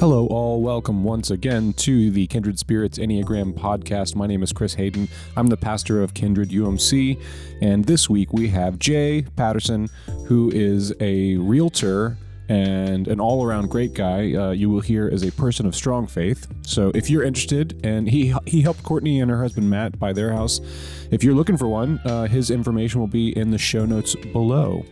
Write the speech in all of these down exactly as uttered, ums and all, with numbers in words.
Hello all, welcome once again to the Kindred Spirits Enneagram podcast. My name is Chris Hayden. I'm the pastor of Kindred U M C, and this week we have J. Patterson, who is a realtor and an all-around great guy. Uh, you will hear is a person of strong faith. So if you're interested, and he he helped Courtney and her husband Matt buy their house. If you're looking for one, uh, his information will be in the show notes below.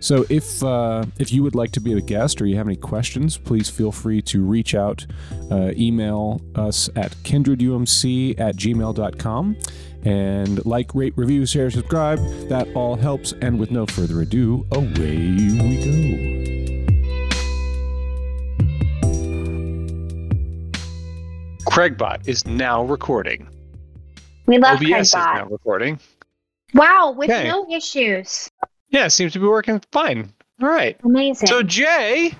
So if uh, if you would like to be a guest or you have any questions, please feel free to reach out, uh, email us at kindredumc at gmail dot com. And like, rate, review, share, subscribe. That all helps. And with no further ado, away we go. CraigBot is now recording. We love O B S CraigBot. O B S is now recording. Wow, with okay. no issues. Yeah, it seems to be working fine. All right. Amazing. So, Jay.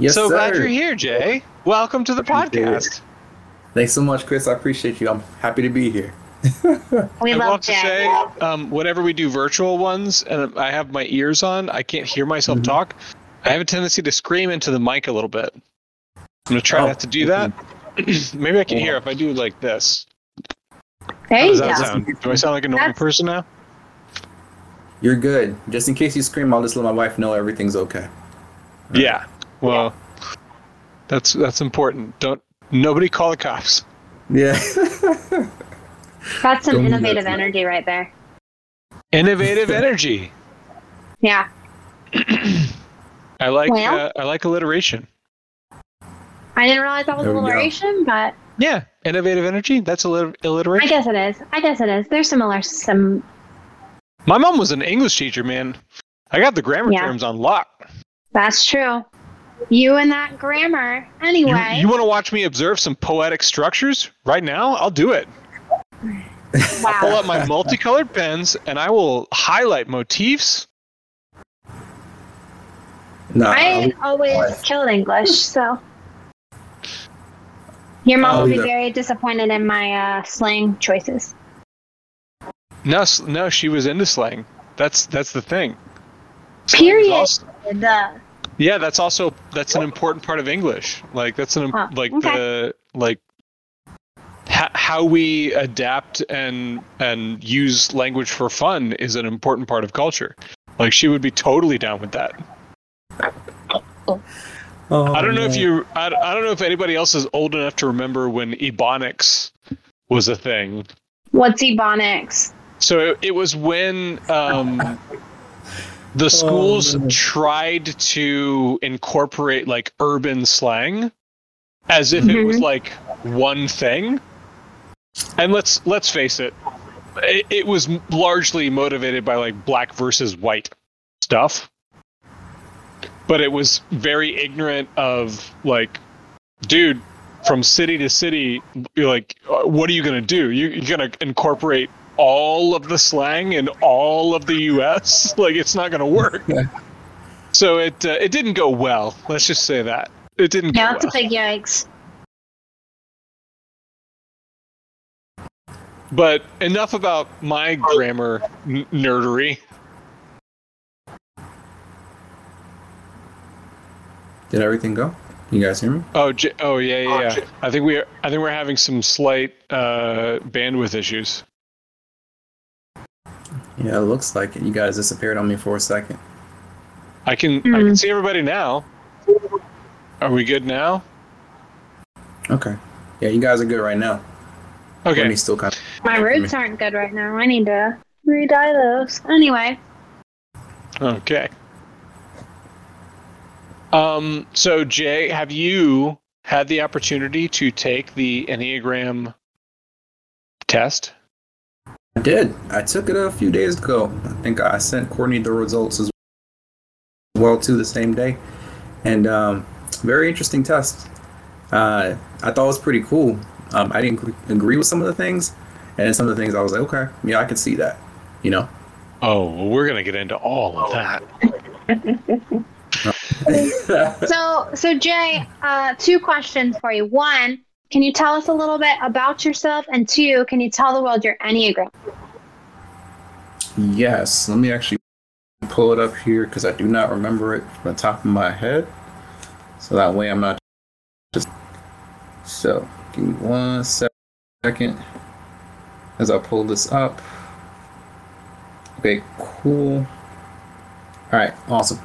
Yes, so sir. Glad you're here, Jay. Welcome to the podcast. Thanks so much, Chris. I appreciate you. I'm happy to be here. we and love Jay. To say, um, whenever we do virtual ones and I have my ears on, I can't hear myself mm-hmm. talk. I have a tendency to scream into the mic a little bit. I'm going to try oh. not to do that. Maybe I can hear if I do like this. There you go. Do I sound like a normal That's... person now? You're good. Just in case you scream, I'll just let my wife know everything's okay. Right. Yeah. Well, yeah. that's that's important. Don't nobody call the cops. Yeah. That's some Don't innovative that energy right there. Innovative energy. Yeah. I like well. uh, I like alliteration. I didn't realize that was alliteration, go. but... Yeah, innovative energy, that's alliter- alliteration. I guess it is. I guess it is. There's similar, some... My mom was an English teacher, man. I got the grammar yeah. terms on lock. That's true. You and that grammar. Anyway... You, you want to watch me observe some poetic structures right now? I'll do it. Wow. I'll pull out my multicolored pens, and I will highlight motifs. No, I always what? killed English, so... Your mom oh, will be yeah. very disappointed in my uh, slang choices. No, no, she was into slang. That's that's the thing. Slang Period. Also, yeah, that's also that's an important part of English. Like that's an oh, like okay. the like ha- how we adapt and and use language for fun is an important part of culture. Like she would be totally down with that. Oh. Oh, I don't know man. if you. I, I don't know if anybody else is old enough to remember when Ebonics was a thing. What's Ebonics? So it, it was when um, the schools oh, tried to incorporate like urban slang, as if mm-hmm. it was like one thing. And let's let's face it, it, it was largely motivated by like black versus white stuff. But it was very ignorant of, like, dude, from city to city, you're like, what are you going to do? You, you're going to incorporate all of the slang in all of the U S? Like, it's not going to work. Yeah. So it uh, it didn't go well. Let's just say that. It didn't yeah, go well. Yeah, that's a big yikes. But enough about my grammar n- nerdery. Did everything go? Can you guys hear me? Oh, j- oh yeah, yeah. yeah. Oh, j- I think we are, I think we're having some slight uh, bandwidth issues. Yeah, it looks like it. You guys disappeared on me for a second. I can mm. I can see everybody now. Are we good now? Okay. Yeah, you guys are good right now. Okay. Let me still kind of- My roots aren't good right now. I need to re-dye those. Anyway. Okay. Um, so, Jay, have you had the opportunity to take the Enneagram test? I did. I took it a few days ago. I think I sent Courtney the results as well, too, the same day. And um, very interesting test. Uh, I thought it was pretty cool. Um, I didn't agree with some of the things. And some of the things I was like, okay, yeah, I can see that, you know? Oh, well, we're going to get into all of that. so, so Jay, uh, two questions for you. One, can you tell us a little bit about yourself? And two, can you tell the world your Enneagram? Yes. Let me actually pull it up here because I do not remember it from the top of my head. So that way I'm not So give me one second as I pull this up. Okay, cool. All right, awesome.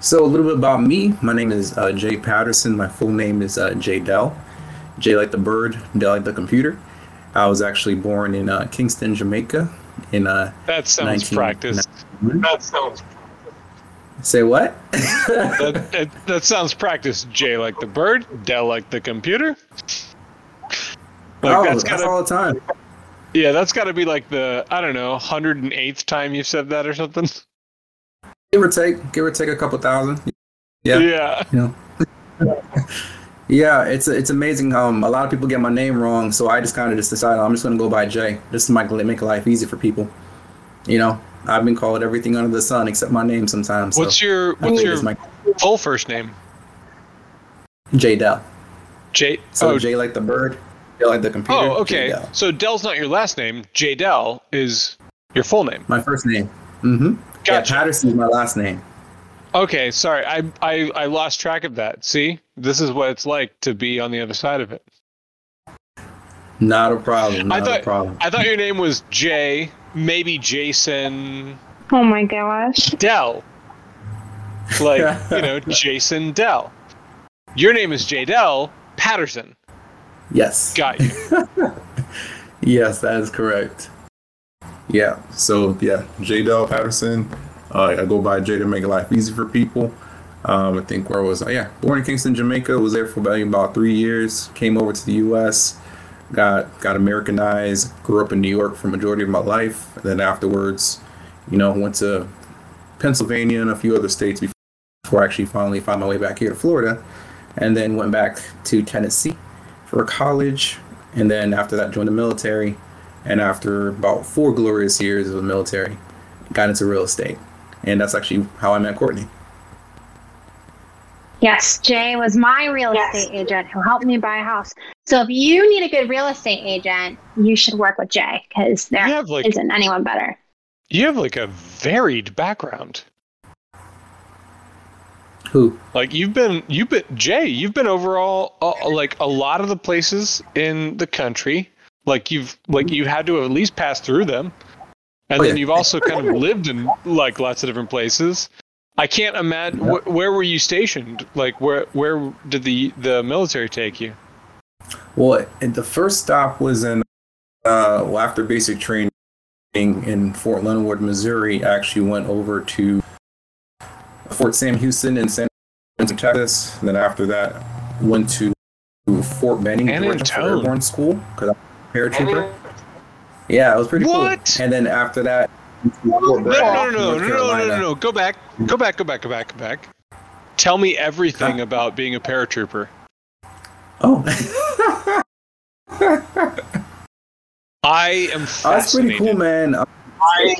So a little bit about me. My name is uh, J. Patterson. My full name is uh, J. Dell. J like the bird, Dell like the computer. I was actually born in uh, Kingston, Jamaica. In uh, that sounds practiced. That sounds. Say what? that, that, that sounds practiced. J like the bird, Dell like the computer. Like, oh, that's, gotta, that's all the time. Yeah, that's got to be like the, I don't know, one hundred eighth time you've said that or something. Give or take, give or take a couple thousand. Yeah. Yeah. You know. Yeah, it's it's amazing. Um, a lot of people get my name wrong, so I just kind of just decided I'm just going to go by J. This might make life easy for people. You know, I've been called everything under the sun except my name sometimes. What's so your What's your my... full first name? J. Dell. J. So oh. J like the bird, Dell like the computer. Oh, okay. J-Dell. So Dell's not your last name. J. Dell is your full name. My first name. Mm-hmm. Gotcha. Yeah, Patterson is my last name. Okay, sorry, I, I I lost track of that. See, this is what it's like to be on the other side of it. Not a problem. Not I thought, a problem. I thought your name was Jay, maybe Jason. Oh my gosh. Dell. Like you know, Jason Dell. Your name is J. Dell Patterson. Yes. Got you. Yes, that is correct. Yeah, so yeah, J. Dell Patterson. Uh, I go by J to make life easy for people. Um, I think where was I? Yeah, born in Kingston, Jamaica. Was there for about three years. Came over to the U S. Got got Americanized. Grew up in New York for the majority of my life. And then afterwards, you know, went to Pennsylvania and a few other states before I actually finally found my way back here to Florida. And then went back to Tennessee for college. And then after that, joined the military. And after about four glorious years of the military, got into real estate. And that's actually how I met Courtney. Yes, Jay was my real yes. estate agent who helped me buy a house. So if you need a good real estate agent, you should work with Jay because there like, isn't anyone better. You have like a varied background. Who? Like you've been, you've been Jay, you've been overall uh, like a lot of the places in the country. Like you've, like you had to have at least passed through them. And oh, then yeah. you've also kind of lived in like lots of different places. I can't imagine. Yeah. Wh- where were you stationed? Like where where did the, the military take you? Well, the first stop was in uh, well after basic training in Fort Leonard Wood, Missouri. I actually went over to Fort Sam Houston in San Francisco, Texas. And then after that, went to Fort Benning for Airborne School because I'm a paratrooper. Yeah, it was pretty what? cool. And then after that, Fort Bragg, no, no, no, no, no, no, no, no, go back, go back, go back, go back, go back. Tell me everything about being a paratrooper. Oh, I am fascinated. Oh, that's pretty cool, man. I'm, I...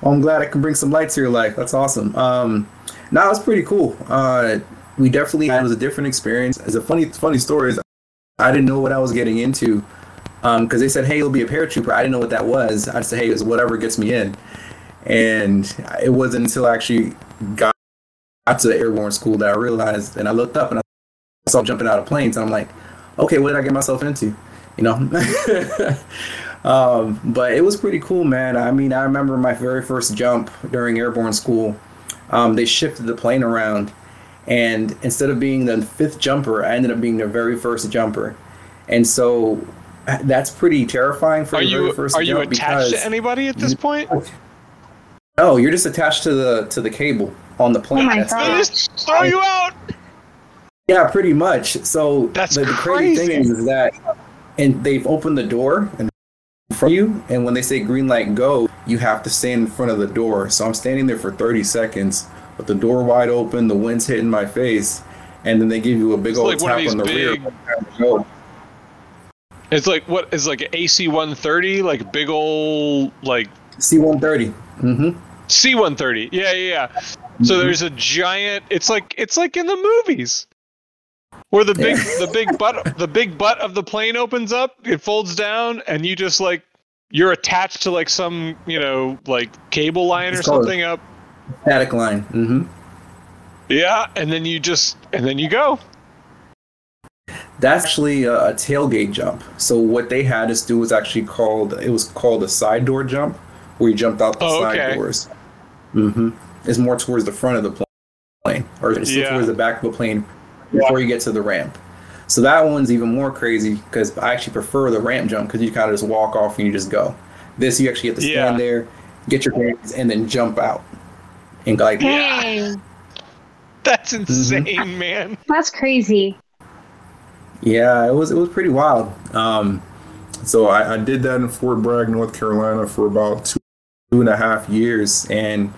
well, I'm glad I can bring some light to your life. That's awesome. Um, no, it was pretty cool. Uh, we definitely had it was a different experience. It's a funny, funny story. Is I didn't know what I was getting into because um, they said, hey, you'll be a paratrooper. I didn't know what that was. I said, hey, it's whatever gets me in. And it wasn't until I actually got to the airborne school that I realized, and I looked up and I saw jumping out of planes. And I'm like, okay, what did I get myself into? You know? um, but it was pretty cool, man. I mean, I remember my very first jump during airborne school. Um, they shifted the plane around. And instead of being the fifth jumper, I ended up being the very first jumper. And so that's pretty terrifying for are the you, very first jump. Are you attached to anybody at this point? No, you're just attached to the to the cable on the plane. Oh my that's God. They just throw you out! Yeah, pretty much. So that's the, the crazy thing is, is that and they've opened the door in front of you. And when they say green light, go, you have to stand in front of the door. So I'm standing there for thirty seconds. With the door wide open, the wind's hitting my face, and then they give you a big it's old like tap on the big, rear. It's like what is like an A C one thirty, like big old like C one thirty. Mm-hmm. C one thirty. Yeah, yeah, yeah. Mm-hmm. So there's a giant. It's like it's like in the movies, where the big yeah. the big butt the big butt of the plane opens up, it folds down, and you just like you're attached to like some you know like cable line it's or something it. up. Static line. Mm-hmm. Yeah, and then you just, and then you go. That's actually a, a tailgate jump. So what they had us do was actually called, it was called a side door jump, where you jumped out the oh, side okay. doors. Mm-hmm. It's more towards the front of the plane, or it's yeah. towards the back of the plane before yeah. you get to the ramp. So that one's even more crazy, because I actually prefer the ramp jump, because you kind of just walk off and you just go. This, you actually have to stand yeah. there, get your hands, and then jump out. And go like, yeah. That's insane, mm-hmm. man. That's crazy. Yeah, it was it was pretty wild. Um, so I, I did that in Fort Bragg, North Carolina, for about two, two and a half years, and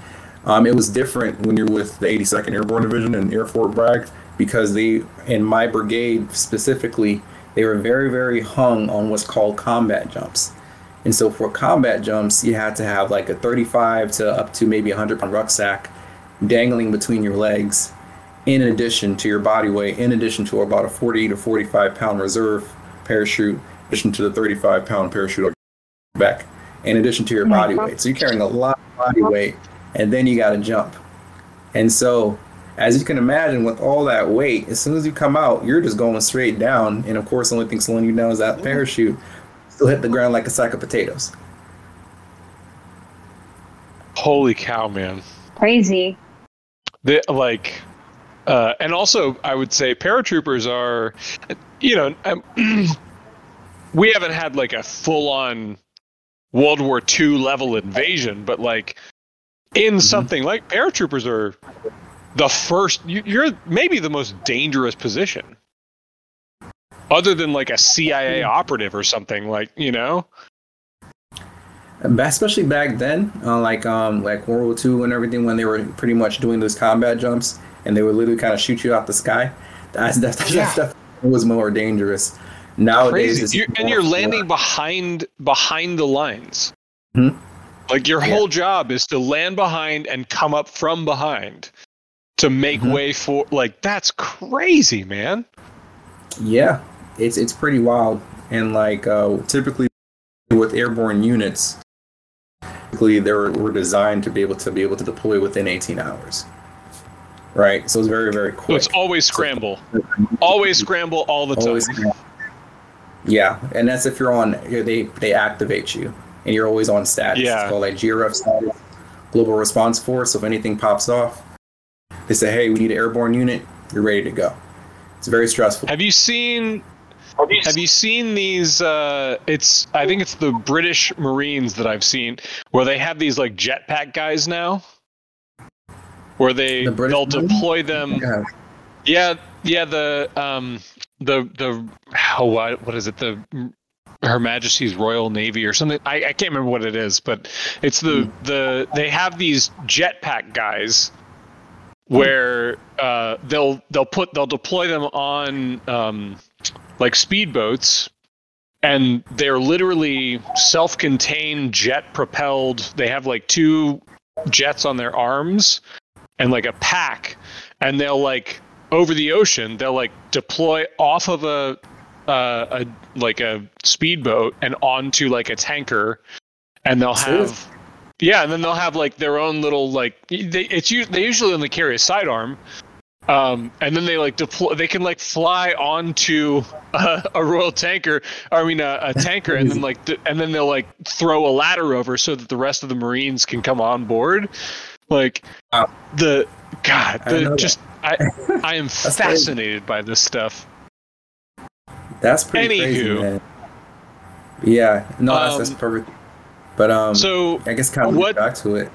um, it was different when you're with the eighty-second Airborne Division and Air Fort Bragg, because they, in my brigade specifically, they were very, very hung on what's called combat jumps. And so for combat jumps, you had to have like a thirty-five to up to maybe one hundred pound rucksack dangling between your legs, in addition to your body weight, in addition to about a forty to forty-five pound reserve parachute, in addition to the thirty-five pound parachute back, in addition to your body weight. So you're carrying a lot of body weight, and then you got to jump. And so, as you can imagine, with all that weight, as soon as you come out, you're just going straight down. And of course, the only thing slowing you down is that parachute. Still hit the ground like a sack of potatoes. Holy cow, man. Crazy. The, like... Uh, and also, I would say paratroopers are, you know, um, we haven't had like a full-on World War Two level invasion, but like in mm-hmm. something like paratroopers are the first, you, you're maybe the most dangerous position other than like a C I A operative or something, like, you know? Especially back then, uh, like um, like World War Two and everything, when they were pretty much doing those combat jumps, and they would literally kind of shoot you out the sky. That's, that's, that's, yeah. That stuff was more dangerous. Nowadays, you're, and you're landing more. behind behind the lines. Mm-hmm. Like your yeah. whole job is to land behind and come up from behind to make mm-hmm. way for. Like that's crazy, man. Yeah, it's it's pretty wild. And like uh, typically with airborne units, typically they were designed to be able to be able to deploy within eighteen hours. Right, so it's very, very quick. So it's always scramble, always scramble all the always time. Scramble. Yeah, and that's if you're on. They they activate you, and you're always on status. Yeah. It's called like G R F status, Global Response Force. So if anything pops off, they say, "Hey, we need an airborne unit. You're ready to go." It's very stressful. Have you seen? Have you, have you seen these? Uh, it's I think it's the British Marines that I've seen where they have these like jetpack guys now. Where they the they'll deploy them, yeah, yeah, yeah the um the the how oh, what what is it the Her Majesty's Royal Navy or something, I, I can't remember what it is, but it's the the they have these jetpack guys where uh they'll they'll put they'll deploy them on um like speedboats, and they're literally self-contained jet propelled. They have like two jets on their arms. And like a pack, and they'll like over the ocean. They'll like deploy off of a, uh, a like a speedboat and onto like a tanker, and they'll have, yeah, and then they'll have like their own little like they it's they usually only carry a sidearm, um, and then they like deploy. They can like fly onto a, a royal tanker. Or, I mean a, a tanker, and then like th- and then they'll like throw a ladder over so that the rest of the Marines can come on board. Like wow. the God, the, I just I, I am fascinated crazy. by this stuff. That's pretty Anywho. crazy, man. Yeah, no, um, that's, that's perfect. But um, so I guess kind of what, back to it.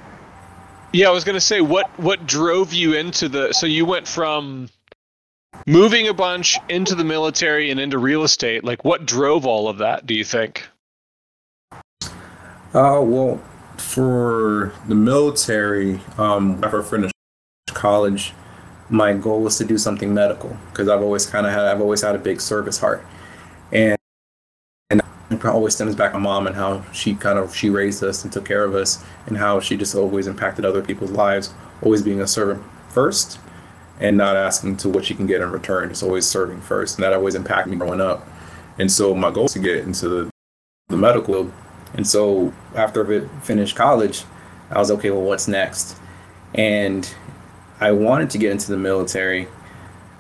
Yeah, I was gonna say what what drove you into the so you went from moving a bunch into the military and into real estate. Like, what drove all of that? Do you think? Oh uh, well. For the military, um, after I finished college, my goal was to do something medical, because I've always kind of had, I've always had a big service heart, and and it always stems back to my mom and how she kind of she raised us and took care of us, and how she just always impacted other people's lives, always being a servant first, and not asking to what she can get in return. It's always serving first, and that always impacted me growing up. And so my goal was to get into the, the medical. And so after I finished college, I was, okay, well, what's next? And I wanted to get into the military,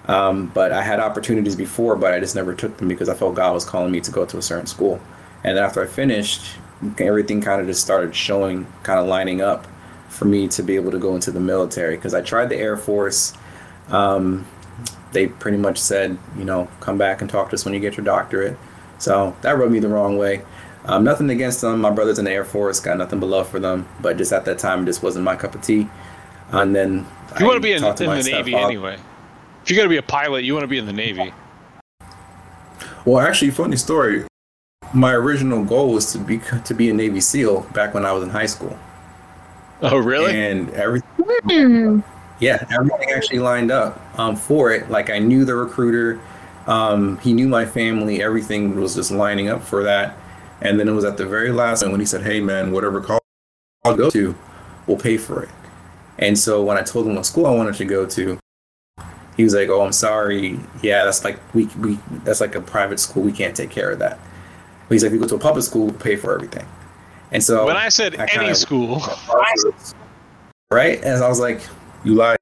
um, but I had opportunities before, but I just never took them because I felt God was calling me to go to a certain school. And then after I finished, everything kind of just started showing, kind of lining up for me to be able to go into the military, because I tried the Air Force. Um, they pretty much said, you know, come back and talk to us when you get your doctorate. So that rubbed me the wrong way. Um, nothing against them. My brother's in the Air Force, got nothing but love for them. But just at that time, it just wasn't my cup of tea. And then you want to be in, in the Navy anyway. If you're going to be a pilot, you want to be in the Navy. Well, actually, funny story. My original goal was to be to be a Navy SEAL back when I was in high school. Oh, really? And everything. Mm. Yeah, everything actually lined up um, for it. Like, I knew the recruiter. Um, he knew my family. Everything was just lining up for that. And then it was at the very last moment when he said, hey, man, whatever college I'll go to, we'll pay for it. And so when I told him what school I wanted to go to, he was like, oh, I'm sorry. Yeah, that's like we we that's like a private school. We can't take care of that. But he's like, if you go to a public school, we'll pay for everything. And so when I said I any kinda, school, right? And I was like, you lied.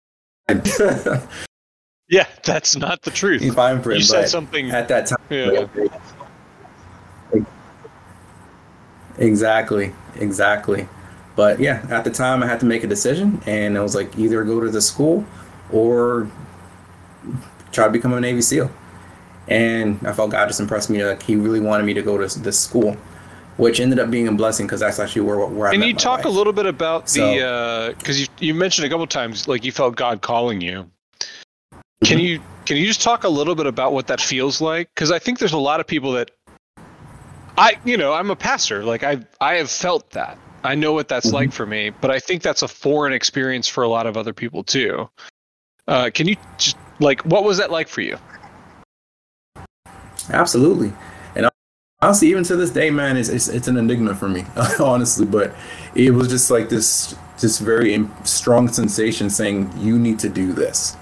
Yeah, that's not the truth. If I'm for it, you said something at that time. Yeah. Exactly, exactly. But yeah, at the time I had to make a decision, and I was like, either go to the school or try to become a Navy SEAL. And I felt God just impressed me. Like, he really wanted me to go to this school, which ended up being a blessing, because that's actually where, where I met my wife. Can you talk a little bit about the, because uh, you, you mentioned a couple times, like, you felt God calling you. Can you can you just talk a little bit about what that feels like? Because I think there's a lot of people that, I, you know, I'm a pastor. Like, I I have felt that. I know what that's mm-hmm. like for me, but I think that's a foreign experience for a lot of other people too. Uh, can you just, like, what was that like for you? Absolutely. And honestly, even to this day, man, it's it's, it's an enigma for me, honestly. But it was just like this, this very strong sensation saying, you need to do this.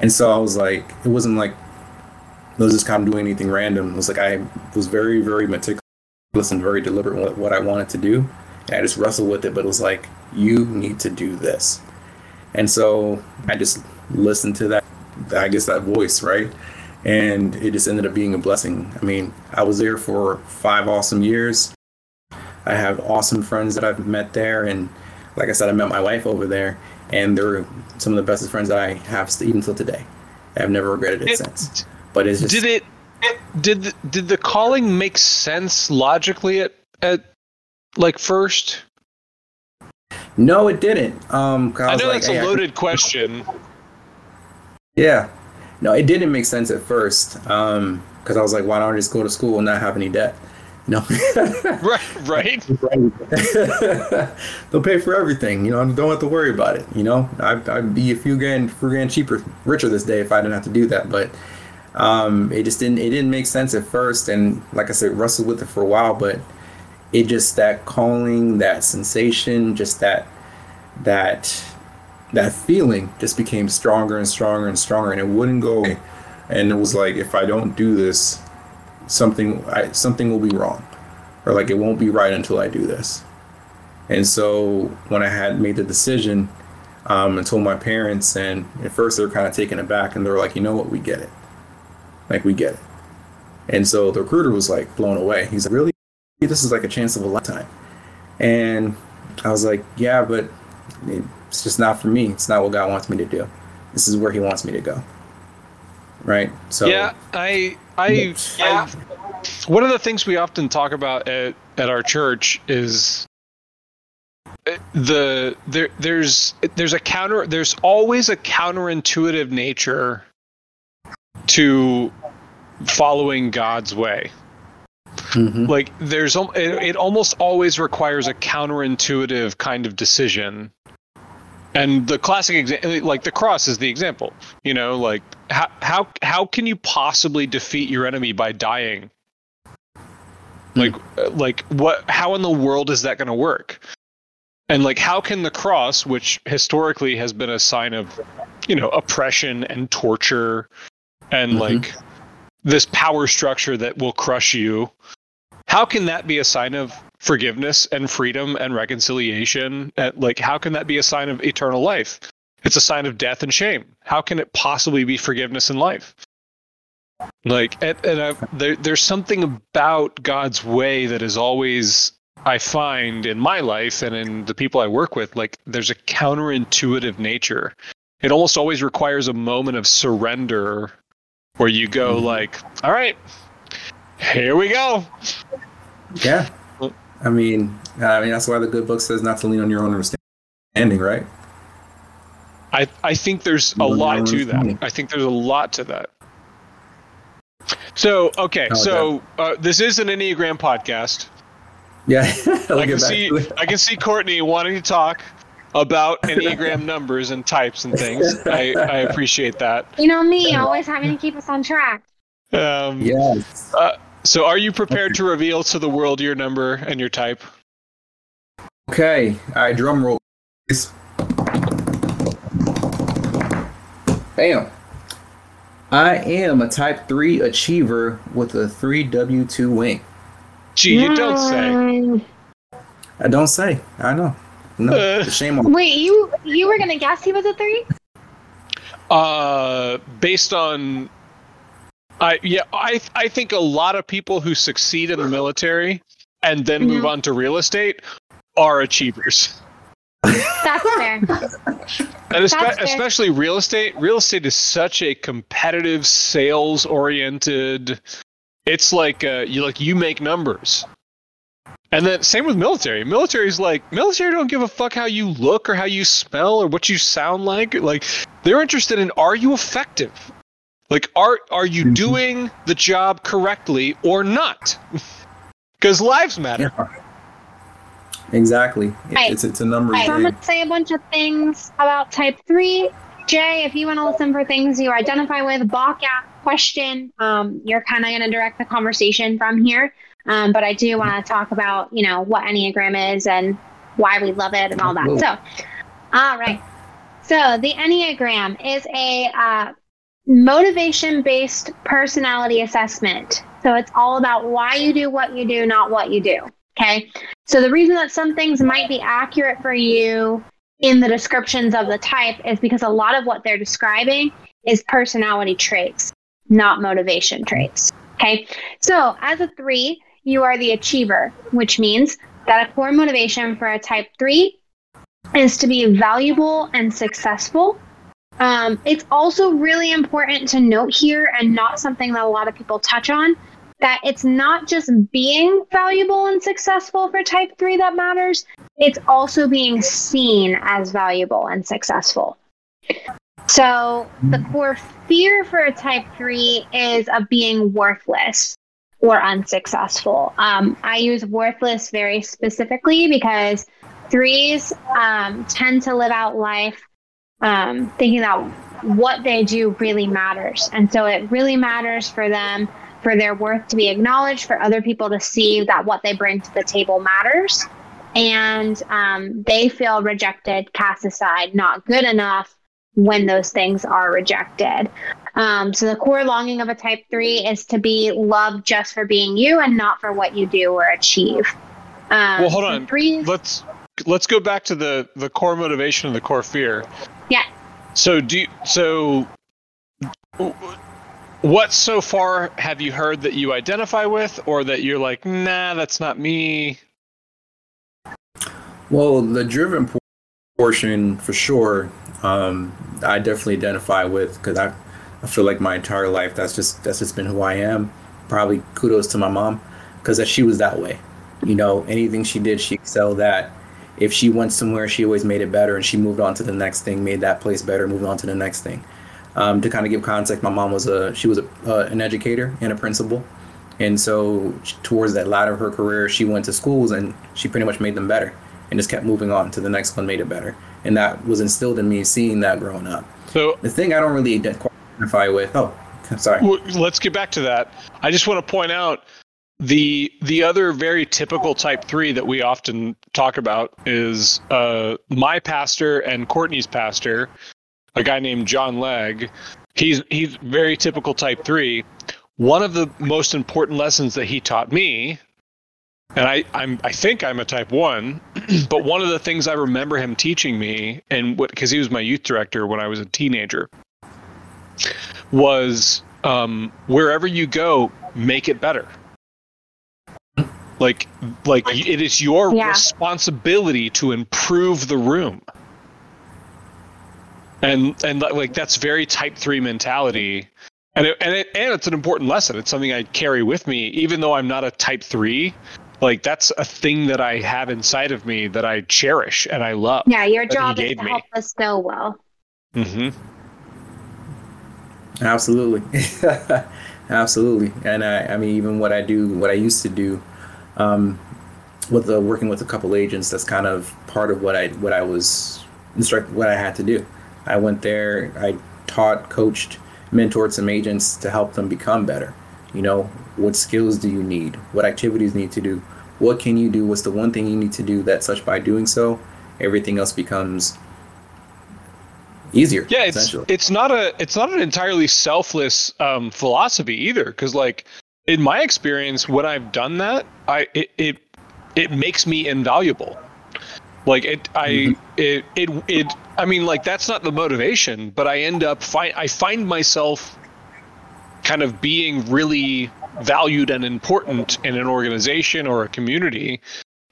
And so I was like, it wasn't like, I was just kind of doing anything random. It was like I was very, very meticulous and very deliberate with what I wanted to do. And I just wrestled with it, but it was like, you need to do this. And so I just listened to that, I guess that voice, right? And it just ended up being a blessing. I mean, I was there for five awesome years. I have awesome friends that I've met there. And like I said, I met my wife over there. And they're some of the bestest friends that I have even till today. I've never regretted it, it since. But it's just, did it, it did the, did the calling make sense logically at, at like first? No, it didn't. Um, I, I know that's like, a loaded I, I, question. Yeah, no, it didn't make sense at first. Um, because I was like, why don't I just go to school and not have any debt? No. right, right. They'll pay for everything. You know, I don't have to worry about it. You know, I'd, I'd be a few grand, few grand cheaper, richer this day if I didn't have to do that, but. Um, it just didn't, it didn't make sense at first. And like I said, wrestled with it for a while, but it just, that calling, that sensation, just that, that, that feeling just became stronger and stronger and stronger, and it wouldn't go away. And it was like, if I don't do this, something, I, something will be wrong, or like, it won't be right until I do this. And so when I had made the decision, um, and told my parents, and at first they were kind of taken aback, and they were like, you know what, we get it. Like, we get it. And so the recruiter was like blown away. He's like, really? This is like a chance of a lifetime. And I was like, yeah, but it's just not for me. It's not what God wants me to do. This is where he wants me to go. Right? So yeah, I, I, yeah. I one of the things we often talk about at, at our church is the, there, there's, there's a counter, there's always a counterintuitive nature to following God's way. Mm-hmm. Like there's it, it almost always requires a counterintuitive kind of decision. And the classic example, like the cross is the example, you know, like how how how can you possibly defeat your enemy by dying? Like mm-hmm. like what how in the world is that going to work? And like how can the cross, which historically has been a sign of, you know, oppression and torture, and like mm-hmm. this power structure that will crush you, how can that be a sign of forgiveness and freedom and reconciliation? And like, how can that be a sign of eternal life? It's a sign of death and shame. How can it possibly be forgiveness in life? Like, and, and I've, there, there's something about God's way that is always, I find in my life and in the people I work with, like there's a counterintuitive nature. It almost always requires a moment of surrender where you go mm-hmm. like, all right, here we go. Yeah. I mean, I mean, that's why the good book says not to lean on your own understanding, right? I, I think there's a lot to that. I think there's a lot to that. So, okay. Like so uh, this is an Enneagram podcast. Yeah. I can see, I can see Courtney wanting to talk about Enneagram numbers and types and things. I, I appreciate that. You know me, always having to keep us on track. Um, yes. Uh, so are you prepared to reveal to the world your number and your type? Okay. All right. Drum roll, please. Bam. I am a type three achiever with a three W two wing. Gee, you don't say. I don't say. I know. No, uh, shame on. Wait, you you were gonna guess he was a three? Uh, based on, I yeah, I I think a lot of people who succeed in the military and then mm-hmm. move on to real estate are achievers. That's fair. And espe- That's fair. Especially real estate. Real estate is such a competitive, sales-oriented. It's like uh, you like you make numbers. And then same with military. Military's like, military don't give a fuck how you look or how you smell or what you sound like. Like they're interested in, are you effective? Like are are you mm-hmm. doing the job correctly or not? Because lives matter. Yeah. Exactly. Right. It's it's a number. Right. So I'm going to say a bunch of things about type three. Jay, if you want to listen for things you identify with, balk at question, um, you're kind of going to direct the conversation from here. Um, but I do want to talk about, you know, what Enneagram is and why we love it and all that. Whoa. So, all right. So the Enneagram is a uh, motivation-based personality assessment. So it's all about why you do what you do, not what you do. Okay, so the reason that some things might be accurate for you in the descriptions of the type is because a lot of what they're describing is personality traits, not motivation traits. Okay, so as a three, you are the achiever, which means that a core motivation for a type three is to be valuable and successful. Um, it's also really important to note here, and not something that a lot of people touch on, that it's not just being valuable and successful for type three that matters, it's also being seen as valuable and successful. So the core fear for a type three is of being worthless or unsuccessful. Um, I use worthless very specifically because threes um, tend to live out life um, thinking that what they do really matters. And so it really matters for them for their worth to be acknowledged, for other people to see that what they bring to the table matters. And um, they feel rejected, cast aside, not good enough when those things are rejected. Um, so the core longing of a type three is to be loved just for being you and not for what you do or achieve. Um, well, hold on. Threes, let's let's go back to the, the core motivation and the core fear. Yeah. So do you, so... what so far have you heard that you identify with, or that you're like, nah, that's not me? Well, the driven portion for sure, um, I definitely identify with, because I, I feel like my entire life that's just that's just been who I am. Probably kudos to my mom, because she was that way. You know, anything she did, she excelled at. If she went somewhere, she always made it better, and she moved on to the next thing, made that place better, moved on to the next thing. Um, to kind of give context, my mom was a she was a, uh, an educator and a principal, and so she, towards that latter of her career, she went to schools and she pretty much made them better, and just kept moving on to the next one, made it better, and that was instilled in me seeing that growing up. So the thing I don't really identify with. Oh, sorry. Well, let's get back to that. I just want to point out the the other very typical type three that we often talk about is uh, my pastor and Courtney's pastor, a guy named John Legg. He's he's very typical type three. One of the most important lessons that he taught me And I, I'm, I think I'm a type one, but one of the things I remember him teaching me, and what, because he was my youth director when I was a teenager, was um, wherever you go, make it better. Like, like it is your yeah. responsibility to improve the room. And and like that's very type three mentality. And it, and it, and it's an important lesson. It's something I carry with me, even though I'm not a type three. Like, that's a thing that I have inside of me that I cherish and I love. Yeah, your job is to me. help us go well. Mm-hmm. Absolutely. Absolutely. And I, I mean, even what I do, what I used to do, um, with the, working with a couple agents, that's kind of part of what I what I was instructed, what I had to do. I went there, I taught, coached, mentored some agents to help them become better. You know, what skills do you need? What activities need to do? What can you do? What's the one thing you need to do that such by doing so, everything else becomes easier? Yeah, it's it's not a it's not an entirely selfless um, philosophy either, because like in my experience, when I've done that, I it it, it makes me invaluable. Like it, I mm-hmm. it it it. I mean, like that's not the motivation, but I end up find I find myself kind of being really valued and important in an organization or a community,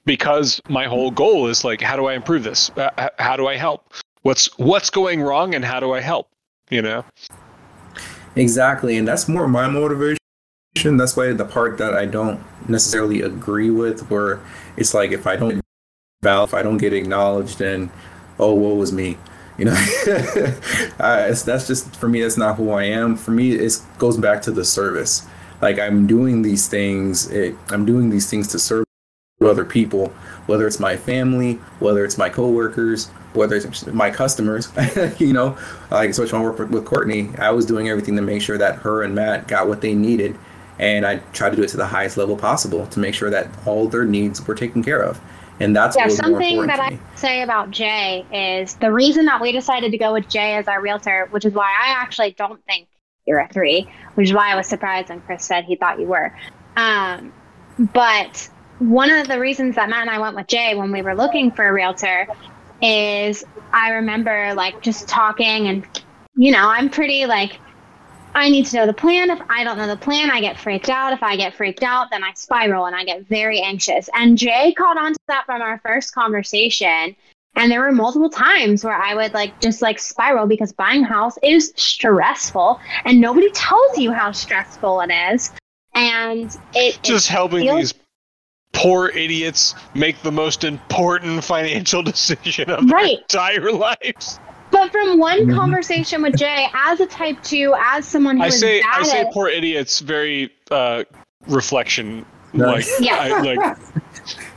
because my whole goal is like, how do I improve this? Uh, how do I help? What's what's going wrong, and how do I help? You know. Exactly, and that's more my motivation. That's why the part that I don't necessarily agree with, where it's like if I don't, if I don't get acknowledged, then oh, woe is me. You know, uh, it's, that's just, for me, that's not who I am. For me, it goes back to the service. Like I'm doing these things, it, I'm doing these things to serve other people, whether it's my family, whether it's my coworkers, whether it's my customers, you know, like especially when I worked with Courtney, I was doing everything to make sure that her and Matt got what they needed. And I tried to do it to the highest level possible to make sure that all their needs were taken care of. And that's yeah, something that I say about Jay is the reason that we decided to go with Jay as our realtor, which is why I actually don't think you're a three, which is why I was surprised when Chris said he thought you were. Um, but one of the reasons that Matt and I went with Jay when we were looking for a realtor is I remember like just talking and, you know, I'm pretty like, I need to know the plan. If I don't know the plan, I get freaked out. If I get freaked out, then I spiral and I get very anxious. And Jay caught on to that from our first conversation. And there were multiple times where I would like just like spiral because buying a house is stressful and nobody tells you how stressful it is. And it just it helping feels- these poor idiots make the most important financial decision of right. their entire lives. But from one conversation with Jay, as a type two, as someone who I is say, bad I say at, poor idiots, very uh, reflection. Like, yeah. I, like,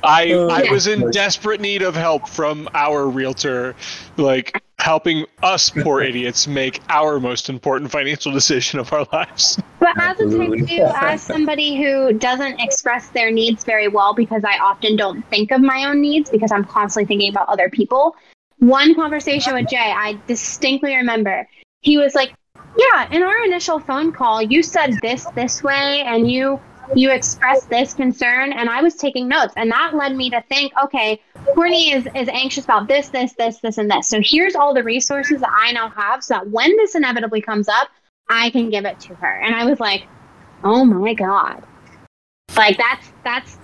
I, uh, I yeah. was in desperate need of help from our realtor, like helping us poor idiots make our most important financial decision of our lives. But as a type two, as somebody who doesn't express their needs very well, because I often don't think of my own needs because I'm constantly thinking about other people. One conversation with Jay, I distinctly remember. He was like, yeah, in our initial phone call, you said this this way, and you you expressed this concern, and I was taking notes. And that led me to think, okay, Courtney is, is anxious about this, this, this, this, and this. So here's all the resources that I now have so that when this inevitably comes up, I can give it to her. And I was like, oh, my God. Like, that's that's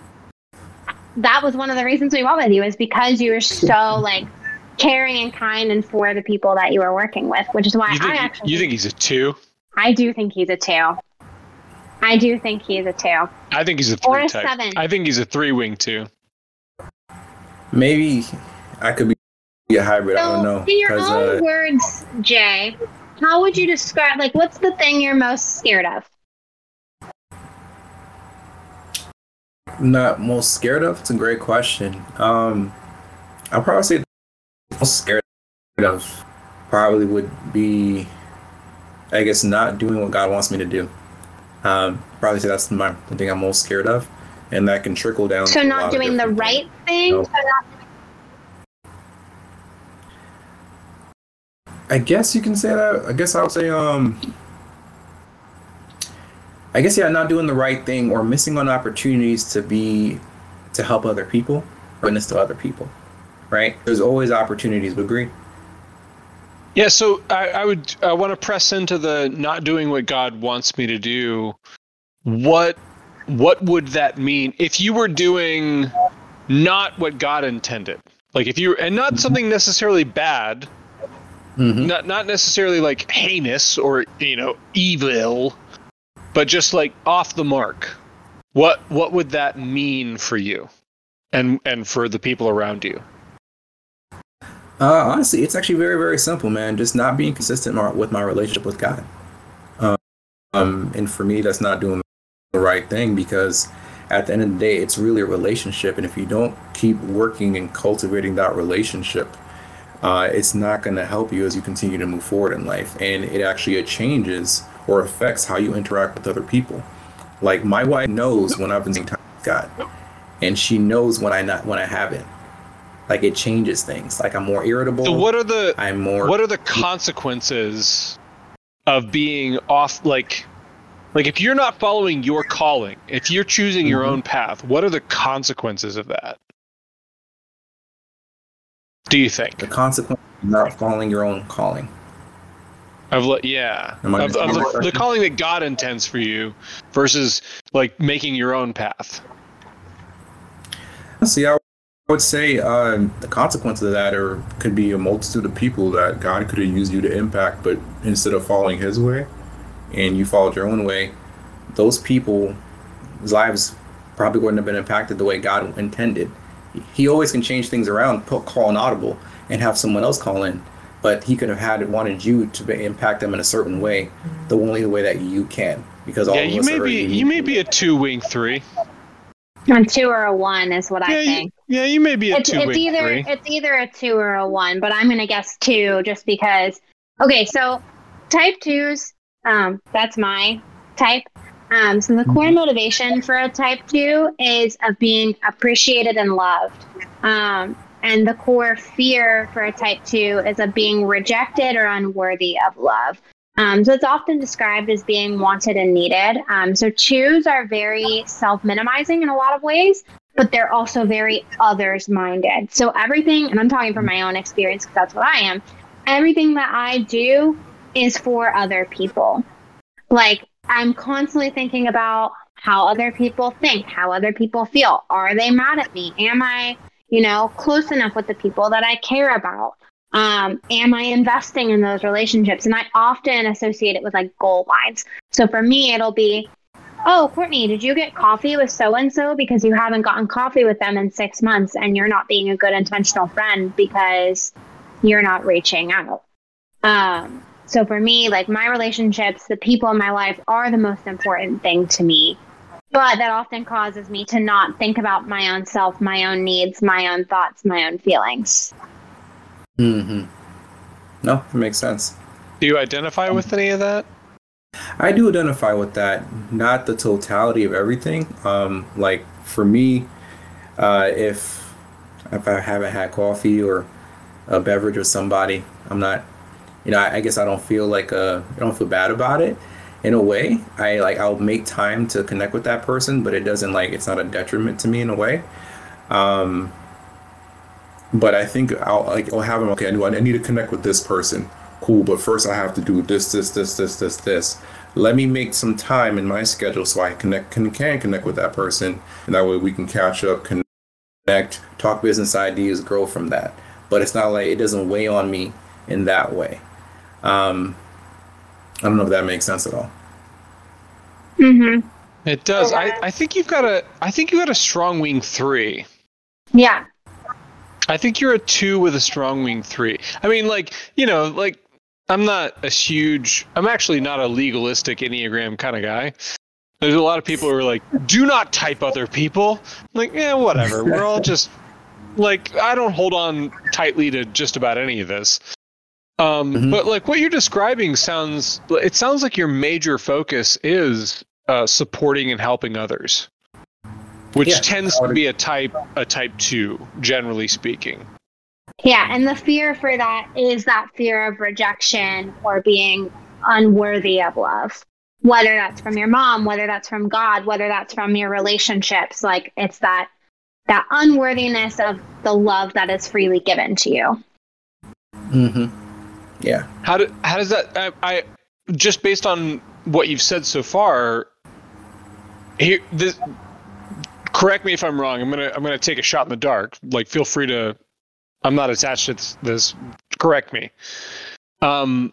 that was one of the reasons we went with you is because you were so, like, caring and kind and for the people that you are working with, which is why you think, I actually... You think he's a two? I do think he's a two. I do think he's a two. I think he's a three or a type. seven. I think he's a three-wing two. Maybe I could be a hybrid. So, I don't know. In your own uh, words, Jay, how would you describe... Like, what's the thing you're most scared of? Not most scared of? It's a great question. Um, I'll probably say... scared of probably would be, I guess, not doing what God wants me to do. Um, probably say that's my the thing I'm most scared of, and that can trickle down. So not doing the right thing. So not- I guess you can say that. I guess I would say, um, I guess yeah, not doing the right thing or missing on opportunities to be to help other people, witness to other people, right? There's always opportunities to agree. Yeah, so I, I would I want to press into the not doing what God wants me to do. What what would that mean if you were doing not what God intended? Like if you and not something necessarily bad, mm-hmm. not not necessarily like heinous or you know evil, but just like off the mark. What what would that mean for you, and and for the people around you? Uh, honestly, it's actually very, very simple, man. Just not being consistent with my relationship with God. Um, and for me, that's not doing the right thing, because at the end of the day, it's really a relationship. And if you don't keep working and cultivating that relationship, uh, it's not going to help you as you continue to move forward in life. And it actually changes or affects how you interact with other people. Like my wife knows when I've been spending time with God, and she knows when I not when I haven't. Like it changes things. Like I'm more irritable. So what are the I'm more what are the consequences of being off? Like, like if you're not following your calling, if you're choosing mm-hmm. your own path, what are the consequences of that? Do you think the consequence of not following your own calling? Of le- yeah, of, of the, the calling that God intends for you versus like making your own path. See, I would say uh, the consequences of that are could be a multitude of people that God could have used you to impact, but instead of following His way, and you followed your own way, those people's lives probably wouldn't have been impacted the way God intended. He always can change things around, put, call an audible, and have someone else call in. But he could have had wanted you to be, impact them in a certain way, the only way that you can, because all yeah, of us are. Yeah, you may be you may be a two wing three. A two or a one is what yeah, I think. You, yeah, you may be a it's, two it's wing either, three. It's either a two or a one, but I'm gonna guess two just because. Okay, so type twos, um, that's my type. Um, so the core motivation for a type two is of being appreciated and loved. Um. And the core fear for a type two is of being rejected or unworthy of love. Um, so it's often described as being wanted and needed. Um, so twos are very self-minimizing in a lot of ways, but they're also very others-minded. So everything, and I'm talking from my own experience because that's what I am, everything that I do is for other people. Like, I'm constantly thinking about how other people think, how other people feel. Are they mad at me? Am I... you know, close enough with the people that I care about? Um, am I investing in those relationships? And I often associate it with like goal lines. So for me, it'll be, oh, Courtney, did you get coffee with so-and-so because you haven't gotten coffee with them in six months and you're not being a good intentional friend because you're not reaching out. Um, so for me, like my relationships, the people in my life are the most important thing to me. But that often causes me to not think about my own self, my own needs, my own thoughts, my own feelings. Mm-hmm. No, it makes sense. Do you identify with any of that? I do identify with that. Not the totality of everything. Um, like for me, uh, if if I haven't had coffee or a beverage with somebody, I'm not, you know, I, I guess I don't feel like a, I don't feel bad about it. In a way, I like I'll make time to connect with that person, but it doesn't like it's not a detriment to me in a way. Um, but I think I'll like I'll have them. Okay, I do. I need to connect with this person. Cool, but first I have to do this, this, this, this, this, this. Let me make some time in my schedule so I connect can can connect with that person, and that way we can catch up, connect, talk business ideas, grow from that. But it's not like it doesn't weigh on me in that way. Um, I don't know if that makes sense at all. Mm-hmm. It does. I, I think you've got a I think you had a strong wing three. Yeah. I think you're a two with a strong wing three. I mean, like, you know, like I'm not a huge I'm actually not a legalistic Enneagram kind of guy. There's a lot of people who are like, do not type other people. I'm like, yeah, whatever. We're all just like I don't hold on tightly to just about any of this. Um, mm-hmm. But like what you're describing sounds, it sounds like your major focus is uh, supporting and helping others, which yeah, tends to be a type, a type two, generally speaking. Yeah. And the fear for that is that fear of rejection or being unworthy of love, whether that's from your mom, whether that's from God, whether that's from your relationships, like it's that that unworthiness of the love that is freely given to you. Mm-hmm. Yeah. How do, how does that, I, I just based on what you've said so far here, this, correct me if I'm wrong. I'm going to, I'm going to take a shot in the dark. Like, feel free to, I'm not attached to this. Correct me. Um,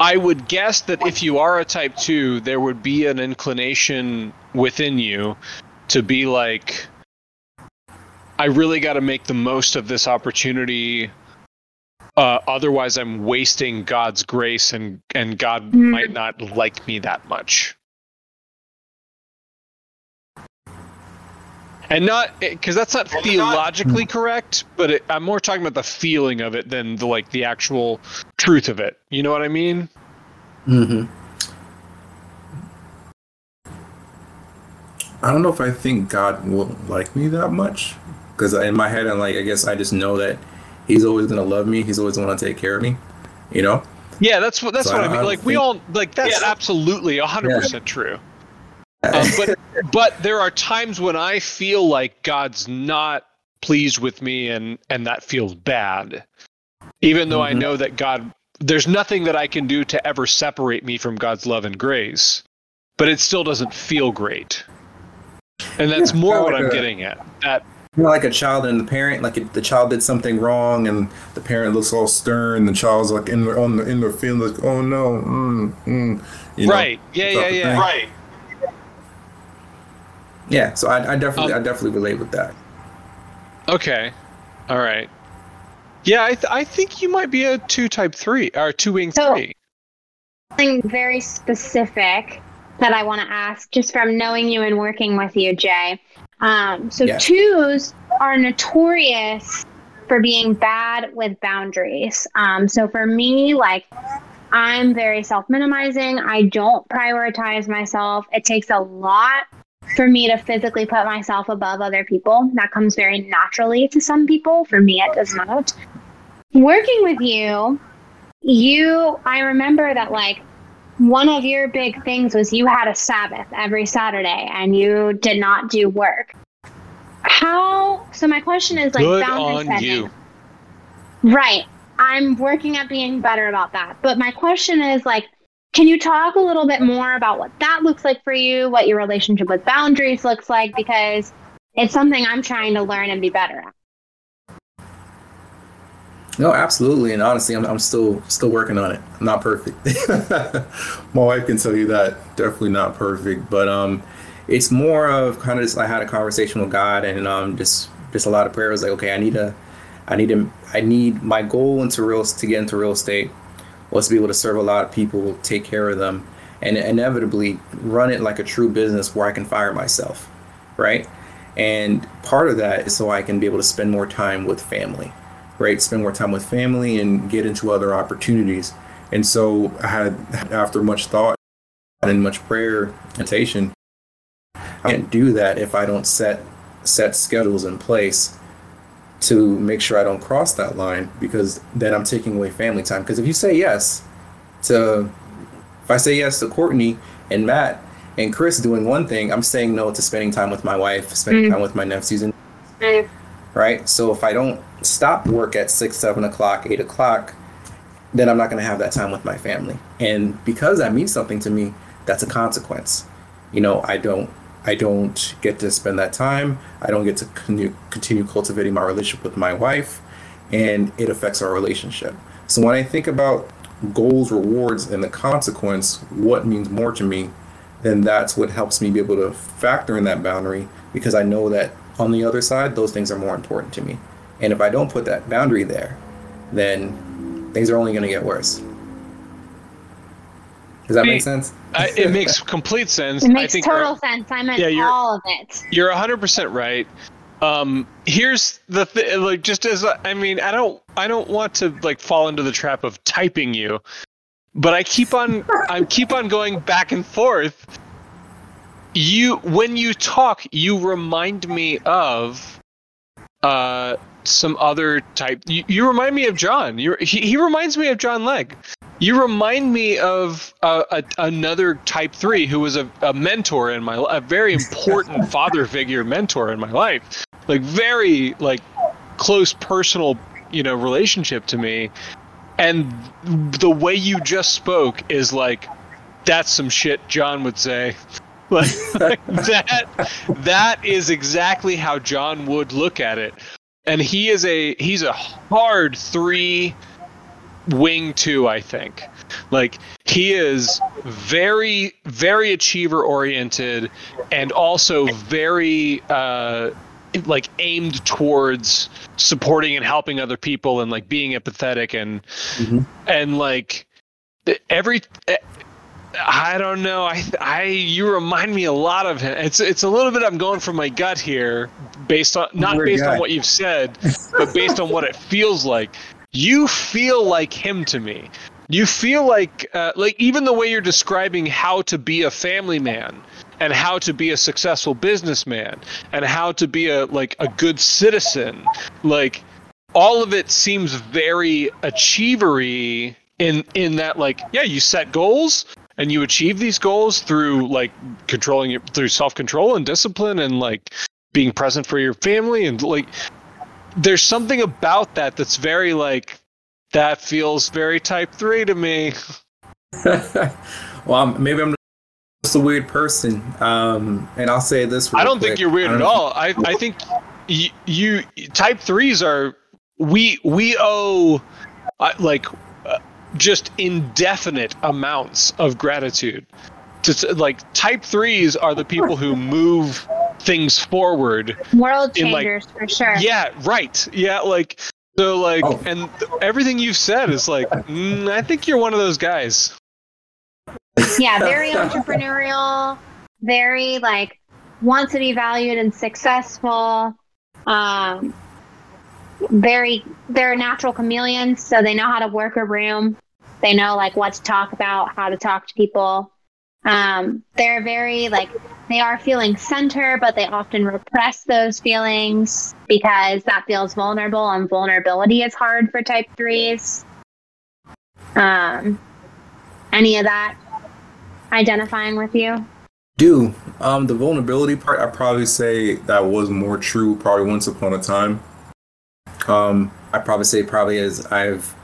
I would guess that if you are a type two, there would be an inclination within you to be like, I really got to make the most of this opportunity. Uh, otherwise, I'm wasting God's grace, and, and God mm-hmm. might not like me that much. And not because that's not well, theologically not. correct, but it, I'm more talking about the feeling of it than the like the actual truth of it. You know what I mean? Mm-hmm. I don't know if I think God won't like me that much, because in my head, I'm like, I guess I just know that He's always gonna love me. He's always gonna take care of me. You know? Yeah, that's what that's so what I, I mean. I like think, we all like that's yeah. absolutely one hundred percent yeah. true. Um, but but there are times when I feel like God's not pleased with me, and, and that feels bad, even though mm-hmm. I know that God, there's nothing that I can do to ever separate me from God's love and grace, but it still doesn't feel great. And that's yeah, more like what I'm a, getting at. That, you know, like a child and the parent, like if the child did something wrong and the parent looks all stern, the child's like in their, on the, in their feeling like, oh no. Mm, mm, you right. Know, yeah, yeah, yeah. Thing. Right. Yeah, so I, I definitely, um, I definitely relate with that. Okay, all right. Yeah, I, th- I think you might be a two type three or two wing so, three. Something very specific that I want to ask, just from knowing you and working with you, Jay. Um, so yeah. Twos are notorious for being bad with boundaries. Um, so for me, like, I'm very self-minimizing. I don't prioritize myself. It takes a lot for me to physically put myself above other people. That comes very naturally to some people. For me, it does not. Working with you, you, I remember that like one of your big things was you had a Sabbath every Saturday and you did not do work. How, so my question is like Good boundary on setting. You. Right. I'm working at being better about that. But my question is like, can you talk a little bit more about what that looks like for you, what your relationship with boundaries looks like? Because it's something I'm trying to learn and be better at. No, absolutely. And honestly, I'm I'm still still working on it. I'm not perfect. My wife can tell you that. Definitely not perfect. But um, it's more of kind of just I had a conversation with God and um, just just a lot of prayer. I was like, okay, I need a, I need a, I need my goal into real to get into real estate. Was to be able to serve a lot of people, take care of them, and inevitably run it like a true business where I can fire myself, right? And part of that is so I can be able to spend more time with family, right? Spend more time with family and get into other opportunities. And so I had, after much thought and much prayer, meditation, I can't do that if I don't set set schedules in place to make sure I don't cross that line, because then I'm taking away family time. Because if you say yes to, if I say yes to Courtney and Matt and Chris doing one thing, I'm saying no to spending time with my wife, spending mm. time with my nephews, and mm. right? So if I don't stop work at six, seven o'clock, eight o'clock, then I'm not gonna have that time with my family. And because that means something to me, that's a consequence. You know, I don't, I don't get to spend that time. I don't get to con- continue cultivating my relationship with my wife, and it affects our relationship. So when I think about goals, rewards, and the consequence, what means more to me, then that's what helps me be able to factor in that boundary, because I know that on the other side, those things are more important to me. And if I don't put that boundary there, then things are only going to get worse. Does that make sense? I, it makes complete sense. It makes I think total sense. I meant yeah, all of it. You're one hundred percent right. Um, here's the thing, like, just as a, I mean, I don't, I don't want to like fall into the trap of typing you, but I keep on, I keep on going back and forth. You, when you talk, you remind me of, uh, some other type. You, you remind me of John. You, he, he reminds me of John Legg. You remind me of uh, a, another Type Three who was a, a mentor in my, a very important father figure, mentor in my life, like very like close personal, you know, relationship to me. And the way you just spoke is like, that's some shit John would say. Like, like that, that is exactly how John would look at it. And he is a, he's a hard three. Wing two, I think. Like, he is very, very achiever oriented, and also very uh, like aimed towards supporting and helping other people, and like being empathetic and mm-hmm. and like every. I don't know. I, I, you remind me a lot of him. It's, it's a little bit. I'm going from my gut here, based on not Weird based guy. on what you've said, but based on what it feels like. You feel like him to me. You feel like, uh, like even the way you're describing how to be a family man, and how to be a successful businessman, and how to be a like a good citizen, like all of it seems very achievery in in that like yeah you set goals and you achieve these goals through like controlling your, through self-control and discipline and like being present for your family and like. There's something about that that's very like, that feels very Type Three to me. Well, I'm, maybe I'm just a weird person, um, and I'll say this. I don't quick. think you're weird at know. all. I I think you, you Type Threes are we we owe uh, like uh, just indefinite amounts of gratitude. To like Type Threes are the people who move things forward, world changers, like, for sure. Yeah, right. Yeah, like so, like, oh. and everything you've said is like, mm, I think you're one of those guys. Yeah, very entrepreneurial, very like wants to be valued and successful. Um, very, they're natural chameleons, so they know how to work a room. They know like what to talk about, how to talk to people. Um, they're very like they are feeling center, but they often repress those feelings because that feels vulnerable, and vulnerability is hard for Type Threes. Um, any of that identifying with you? Do um the vulnerability part? I probably say that was more true probably once upon a time. Um, I probably say probably as I've.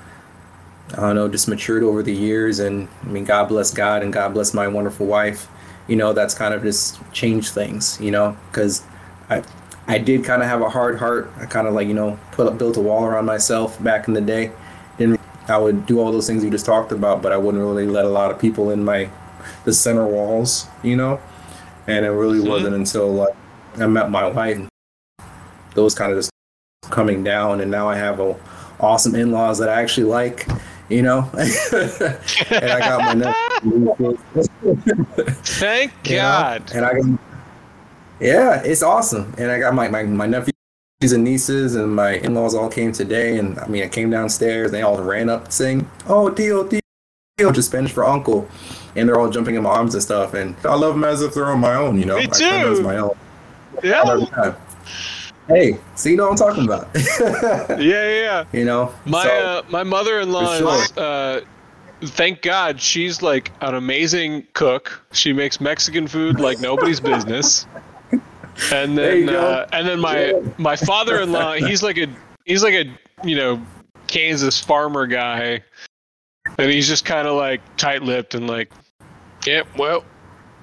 I don't know, just matured over the years. And I mean, God bless God and God bless my wonderful wife. You know, that's kind of just changed things, you know, because I I did kind of have a hard heart. I kind of like, you know, put up, built a wall around myself back in the day. Then I would do all those things you just talked about, but I wouldn't really let a lot of people in my the center walls, you know, and it really mm-hmm. wasn't until like I met my wife. Those kind of just coming down, and now I have a awesome in-laws that I actually like. You know, and I got my nephew. Thank you God. Know? And I got, yeah, it's awesome. And I got my, my, my nephews and nieces and my in-laws all came today. And I mean, I came downstairs. They all ran up saying, "Oh, Tio, Tio," which is Spanish for uncle. And they're all jumping in my arms and stuff. And I love them as if they're on my own. You know, me too. I love them as my own. Yeah. Hey, so you know what I'm talking about. yeah, yeah, yeah. You know, my so, uh, my mother-in-law, sure. is, uh, thank God, she's like an amazing cook. She makes Mexican food like nobody's business. And then, uh, and then my yeah. my father-in-law, he's like a he's like a you know Kansas farmer guy, and he's just kind of like tight-lipped and like, yep, yeah, well.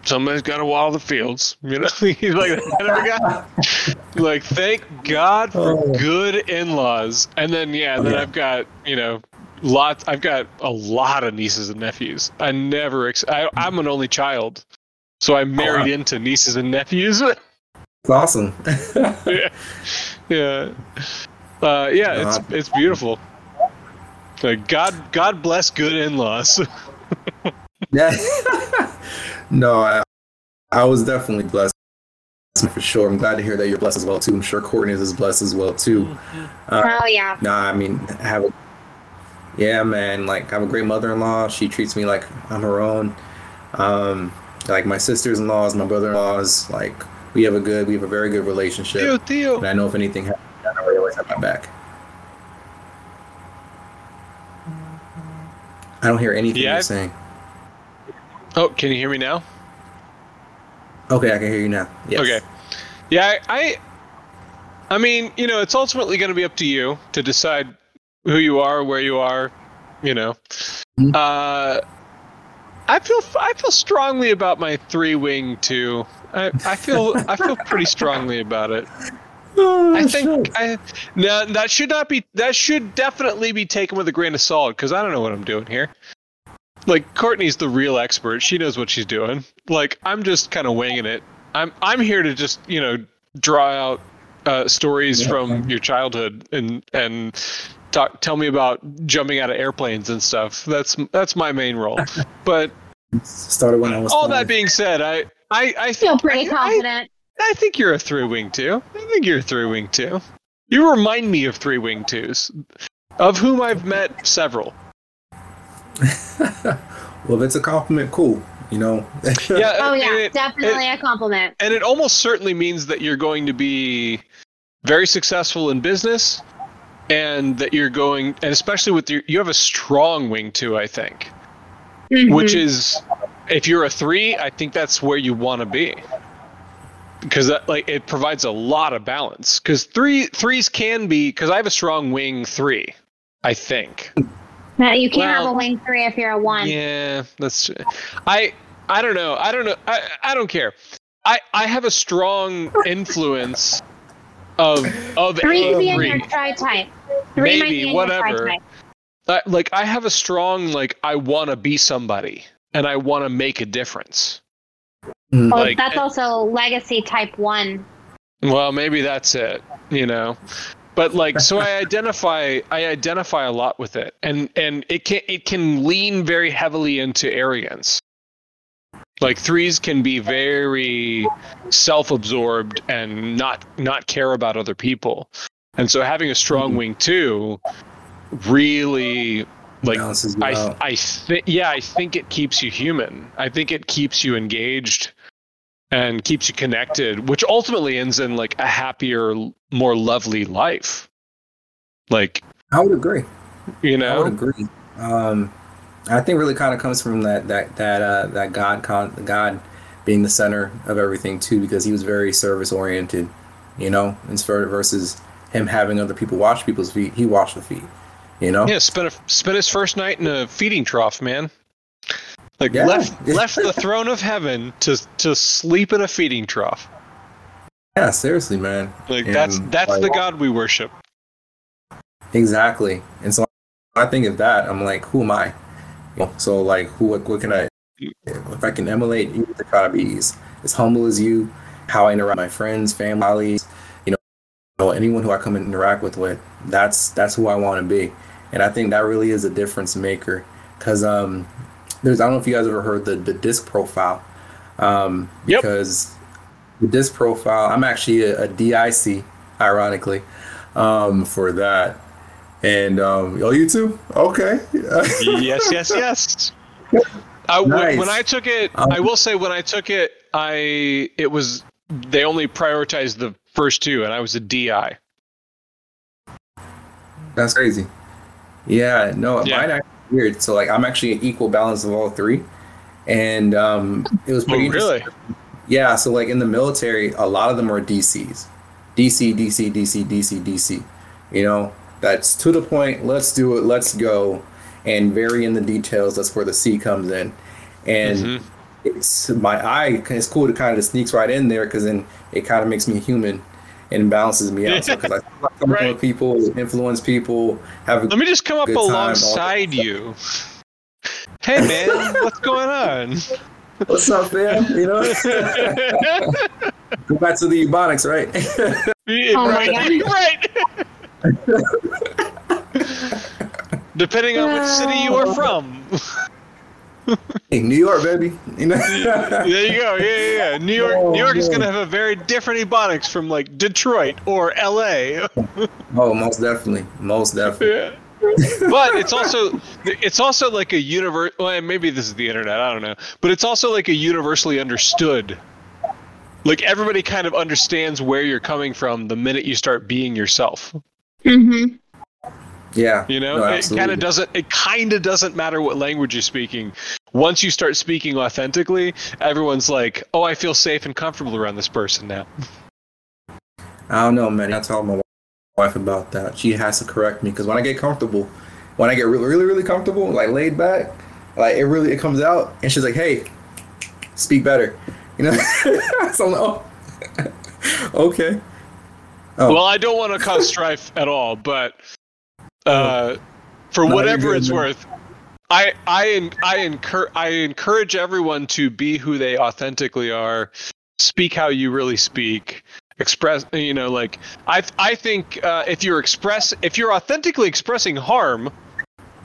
Somebody's got to wall the fields, you know. He's like, that kind of guy. Like, thank God for oh. good in-laws. And then, yeah, then yeah. I've got, you know, lots. I've got a lot of nieces and nephews. I never. Ex- I, I'm an only child, so I'm married oh, wow. into nieces and nephews. It's awesome. yeah, yeah, uh, yeah. God. It's it's beautiful. Like God, God bless good in-laws. yeah. No, I, I was definitely blessed for sure. I'm glad to hear that you're blessed as well too. I'm sure Courtney is blessed as well too. Uh, oh yeah. Nah, I mean, I have a, yeah, man. Like, I have a great mother-in-law. She treats me like I'm her own. Um, like my sisters-in-laws, my brother-in-laws. Like, we have a good, we have a very good relationship. Theo, Theo. And I know if anything happens, I always have my back. I don't hear anything yeah, you're I've... saying. Oh, can you hear me now? Okay, I can hear you now. Yes. Okay. Yeah, I, I, I mean, you know, it's ultimately going to be up to you to decide who you are, where you are, you know. Mm-hmm. Uh, I feel, I feel strongly about my three wing too. I, I feel, I feel pretty strongly about it. Oh, I think sure. I now that should not be, that should definitely be taken with a grain of salt because I don't know what I'm doing here. Like, Courtney's the real expert. She knows what she's doing. Like, I'm just kind of winging it. I'm I'm here to just, you know, draw out uh, stories yeah. from your childhood and and talk, tell me about jumping out of airplanes and stuff. That's that's my main role. But started when I was all five. That being said, I I, I th- feel pretty I, confident. I, I think you're a three wing two. I think you're a three wing two. You remind me of three wing twos, of whom I've met several. Well, if it's a compliment, cool, you know. Yeah, oh yeah, it, definitely it, a compliment. And it almost certainly means that you're going to be very successful in business, and that you're going, and especially with your, you have a strong wing too, I think. Mm-hmm. Which is, if you're a three, I think that's where you want to be, because that, like, it provides a lot of balance. Because three threes can be, because I have a strong wing three, I think. No, you can't well, have a wing three if you're a one. Yeah, that's true. I I don't know. I don't know. I, I don't care. I, I have a strong influence of of three could be in your tri type. Three Maybe whatever. I, like I have a strong like I want to be somebody and I want to make a difference. Mm. Well, like, that's and, also legacy type one. Well, maybe that's it. You know. But like, so I identify, I identify a lot with it, and, and it can it can lean very heavily into arrogance. Like threes can be very self-absorbed and not not care about other people, and so having a strong mm-hmm. wing two really like balances I out. I think yeah I think it keeps you human. I think it keeps you engaged. And keeps you connected, which ultimately ends in like a happier, more lovely life. Like I would agree. You know, I would agree. Um, I think really kind of comes from that that that uh, that God con- God being the center of everything too, because he was very service oriented. You know, versus him having other people wash people's feet, he washed the feet. You know, yeah, spent a, spent his first night in a feeding trough, man. Like yeah. left left the throne of heaven to to sleep in a feeding trough. Yeah, seriously, man. Like and that's that's like, the God we worship. Exactly, and so I think of that. I'm like, who am I? So like, who? What, what can I? If I can emulate you, the God be as humble as you. How I interact with my friends, family, colleagues, you know, anyone who I come and interact with, with that's that's who I want to be, and I think that really is a difference maker because um. There's, I don't know if you guys ever heard the, the DISC profile, um, yep. because the DISC profile, I'm actually a, a D I C, ironically, um, for that. And, um, oh, you too? Okay. yes, yes, yes. I, nice. When I took it, um, I will say when I took it, I it was, they only prioritized the first two, and I was a D I. That's crazy. Yeah, no, yeah. mine actually. Weird. So like I'm actually an equal balance of all three, and um it was pretty oh, really yeah so like in the military a lot of them are D Cs, D C D C D C D C D C, you know, that's to the point, let's do it, let's go, and vary in the details. That's where the C comes in, and mm-hmm. it's my eye it's cool to kind of just sneaks right in there because then it kind of makes me human and balances me out. So, 'cause I feel like I'm right. with people, influence people, have a Let me just come up alongside time, you. Hey man, what's going on? What's up, man? You know? Go back to the Ebonics, right? Oh my God. Right. Depending on which city you are from. Hey, New York, baby. You know? There you go. Yeah, yeah, yeah. New York, oh, New York man. Is going to have a very different Ebonics from like Detroit or L A. Oh, most definitely, most definitely. Yeah. But it's also, it's also like a universe. Well, maybe this is the internet. I don't know. But it's also like a universally understood. Like everybody kind of understands where you're coming from the minute you start being yourself. Mm-hmm. Yeah. You know, no, it kind of doesn't, it kind of doesn't matter what language you're speaking. Once you start speaking authentically, everyone's like, oh, I feel safe and comfortable around this person now. I don't know, man. I tell my wife about that. She has to correct me, because when I get comfortable, when I get really, really, really comfortable, like laid back, like it really, it comes out, and she's like, hey, speak better. You know? So I'm like, oh. Okay. Oh. Well, I don't want to cause strife at all, but uh, for no, whatever good, it's man. worth, I I I, incur- I encourage everyone to be who they authentically are, speak how you really speak, express. You know, like I I think uh, if you're express if you're authentically expressing harm,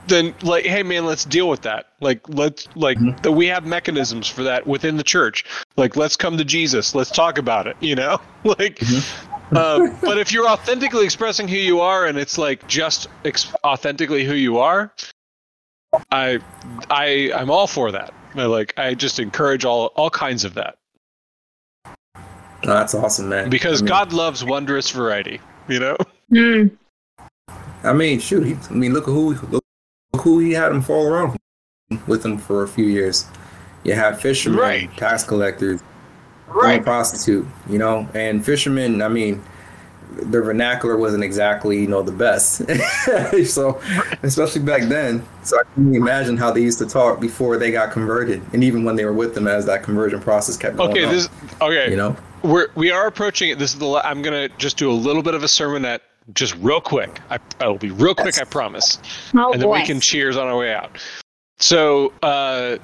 then like, hey man, let's deal with that. Like let's like mm-hmm. the, we have mechanisms for that within the church. Like let's come to Jesus. Let's talk about it. You know, like. Mm-hmm. Uh, but if you're authentically expressing who you are, and it's like just ex- authentically who you are, I, I, I'm all for that. I like, I just encourage all all kinds of that. Oh, that's awesome, man. Because I mean, God loves wondrous variety, you know. Mm. I mean, shoot. He, I mean, look at who look who he had him fall around with him for a few years. You have fishermen, right. tax collectors. Right. Prostitute, you know, and fishermen. I mean, their vernacular wasn't exactly, you know, the best. So, especially back then. So I can imagine how they used to talk before they got converted, and even when they were with them, as that conversion process kept going. Okay, on, this. Okay, you know, we're we are approaching it. This is the. I'm gonna just do a little bit of a sermonette, just real quick. I I'll be real quick. Yes. I promise. Oh, and then boy. We can cheers on our way out. So, uh,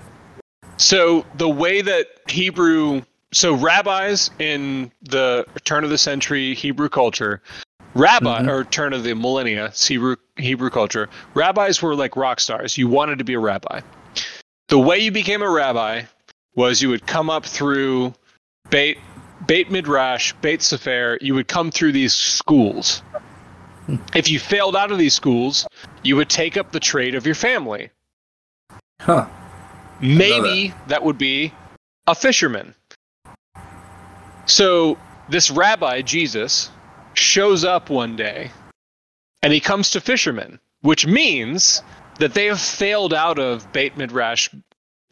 so the way that Hebrew. So rabbis in the turn of the century Hebrew culture, rabbi mm-hmm. or turn of the millennia Hebrew, Hebrew culture, rabbis were like rock stars. You wanted to be a rabbi. The way you became a rabbi was you would come up through Beit, Beit Midrash, Beit Sefer. You would come through these schools. If you failed out of these schools, you would take up the trade of your family. Huh. Maybe that. that would be a fisherman. So this rabbi, Jesus, shows up one day, and he comes to fishermen, which means that they have failed out of Beit Midrash,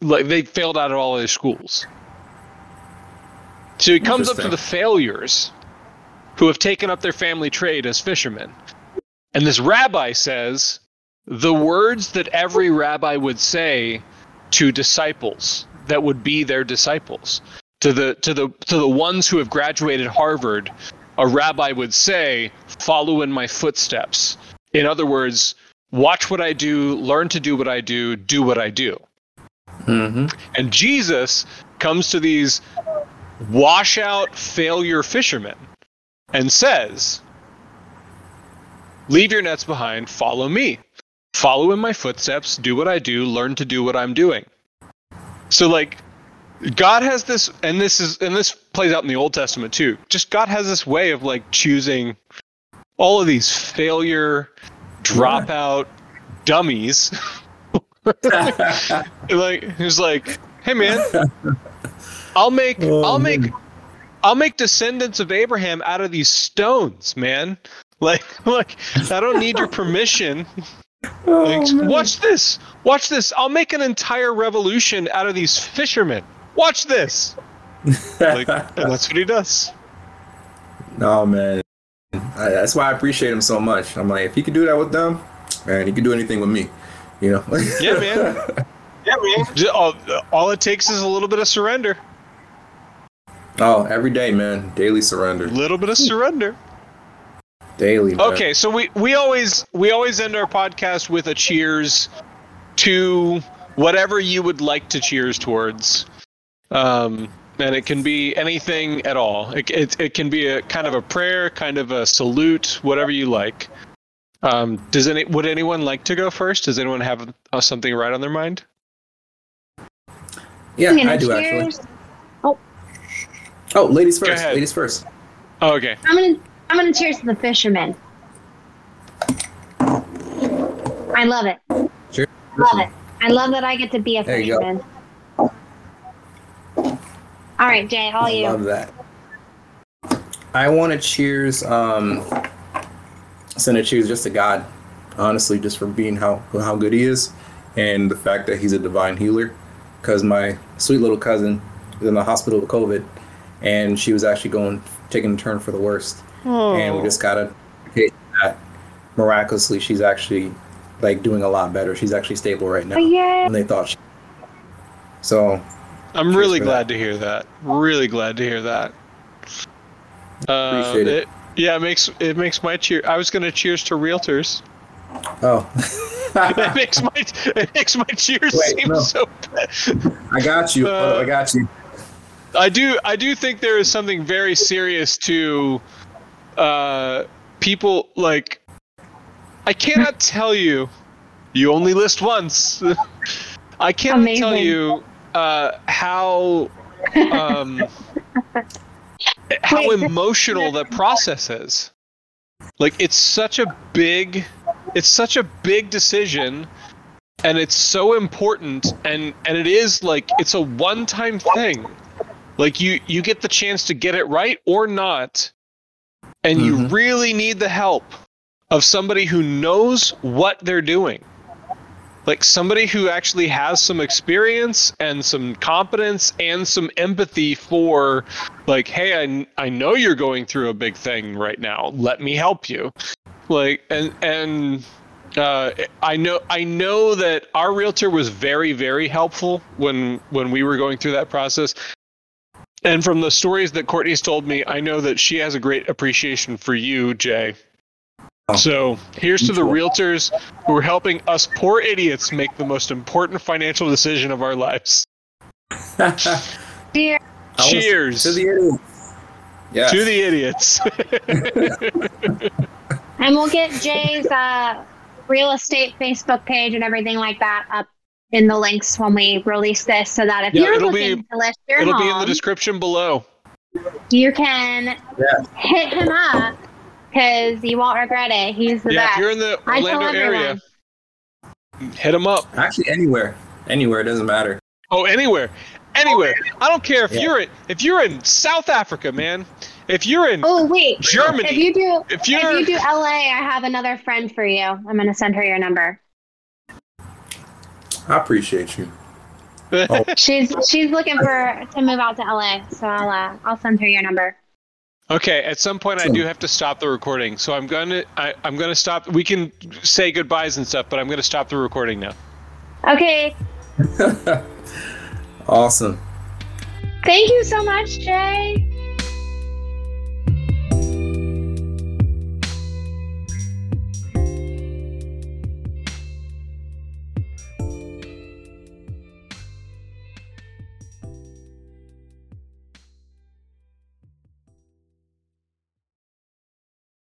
like they failed out of all of their schools. So he comes up to the failures who have taken up their family trade as fishermen. And this rabbi says the words that every rabbi would say to disciples that would be their disciples. To the to the to the ones who have graduated Harvard, a rabbi would say, "Follow in my footsteps." In other words, watch what I do, learn to do what I do, do what I do. Mm-hmm. And Jesus comes to these washout failure fishermen and says, "Leave your nets behind, follow me. Follow in my footsteps, do what I do, learn to do what I'm doing." So like God has this, and this is, and this plays out in the Old Testament too. Just God has this way of like choosing all of these failure, dropout dummies. Like he's like, "Hey man, I'll make, oh, I'll man. make, I'll make descendants of Abraham out of these stones, man. Like, like I don't need your permission." Like, oh, watch this, watch this. I'll make an entire revolution out of these fishermen. Watch this. Like, and that's what he does. No, man. I, that's why I appreciate him so much. I'm like, if he could do that with them, man, he could do anything with me. You know? Yeah, man. Yeah, man. Just, all, all it takes is a little bit of surrender. Oh, every day, man. Daily surrender. A little bit of surrender. Daily. Man. Okay, so we, we always we always end our podcast with a cheers to whatever you would like to cheers towards. Um, and it can be anything at all. It, it it can be a kind of a prayer, kind of a salute, whatever you like. Um, does any would anyone like to go first? Does anyone have uh, something right on their mind? Yeah, I do cheers. actually. Oh, oh, ladies first. Ladies first. Oh, okay. I'm gonna I'm gonna cheers to the fishermen. I love it. Cheers. Love it. I love that I get to be a there fisherman. All right, Jay, how are you? I love that. I want to cheers, um, send a cheers just to God honestly, just from being how, how good he is and the fact that he's a divine healer. Because my sweet little cousin was in the hospital with COVID, and she was actually going, taking a turn for the worst. Oh. And we just got a case that miraculously she's actually like doing a lot better. She's actually stable right now. Oh, yeah. And they thought she. So. I'm really glad that. to hear that. Really glad to hear that. Uh, Appreciate it. it. Yeah, it makes it makes my cheer. I was gonna cheers to realtors. Oh. It makes my it makes my cheers Wait, seem no. so bad. I got you. Uh, I got you. I do I do think there is something very serious to uh, people like. I cannot tell you. You only list once. I cannot Amazing. tell you uh, how. Um, how emotional that process is. Like, it's such a big it's such a big decision, and it's so important, and and it is like it's a one-time thing. Like, you you get the chance to get it right or not, and mm-hmm. you really need the help of somebody who knows what they're doing, like somebody who actually has some experience and some competence and some empathy for, like, hey, I, I know you're going through a big thing right now. Let me help you. Like, and, and, uh, I know, I know that our realtor was very, very helpful when, when we were going through that process. And from the stories that Courtney's told me, I know that she has a great appreciation for you, Jay. So here's to the realtors who are helping us poor idiots make the most important financial decision of our lives. Cheers. Cheers. To the idiots. Yes. To the idiots. And we'll get Jay's uh, real estate Facebook page and everything like that up in the links when we release this, so that if yeah, you're looking be, to list your it'll home. It'll be in the description below. You can yeah. hit him up. Because you won't regret it. He's the yeah, best. Yeah, if you're in the Orlando area, hit him up. Actually, anywhere, anywhere, it doesn't matter. Oh, anywhere, anywhere. I don't care if yeah. you're in, if you're in South Africa, man. If you're in oh wait, Germany. If you do, if, you're, if you do L A, I have another friend for you. I'm gonna send her your number. I appreciate you. Oh. She's she's looking for to move out to L A, so I'll uh, I'll send her your number. Okay, at some point I do have to stop the recording, so I'm gonna I, I'm gonna stop. We can say goodbyes and stuff, but I'm gonna stop the recording now. Okay. Awesome. Thank you so much, Jay.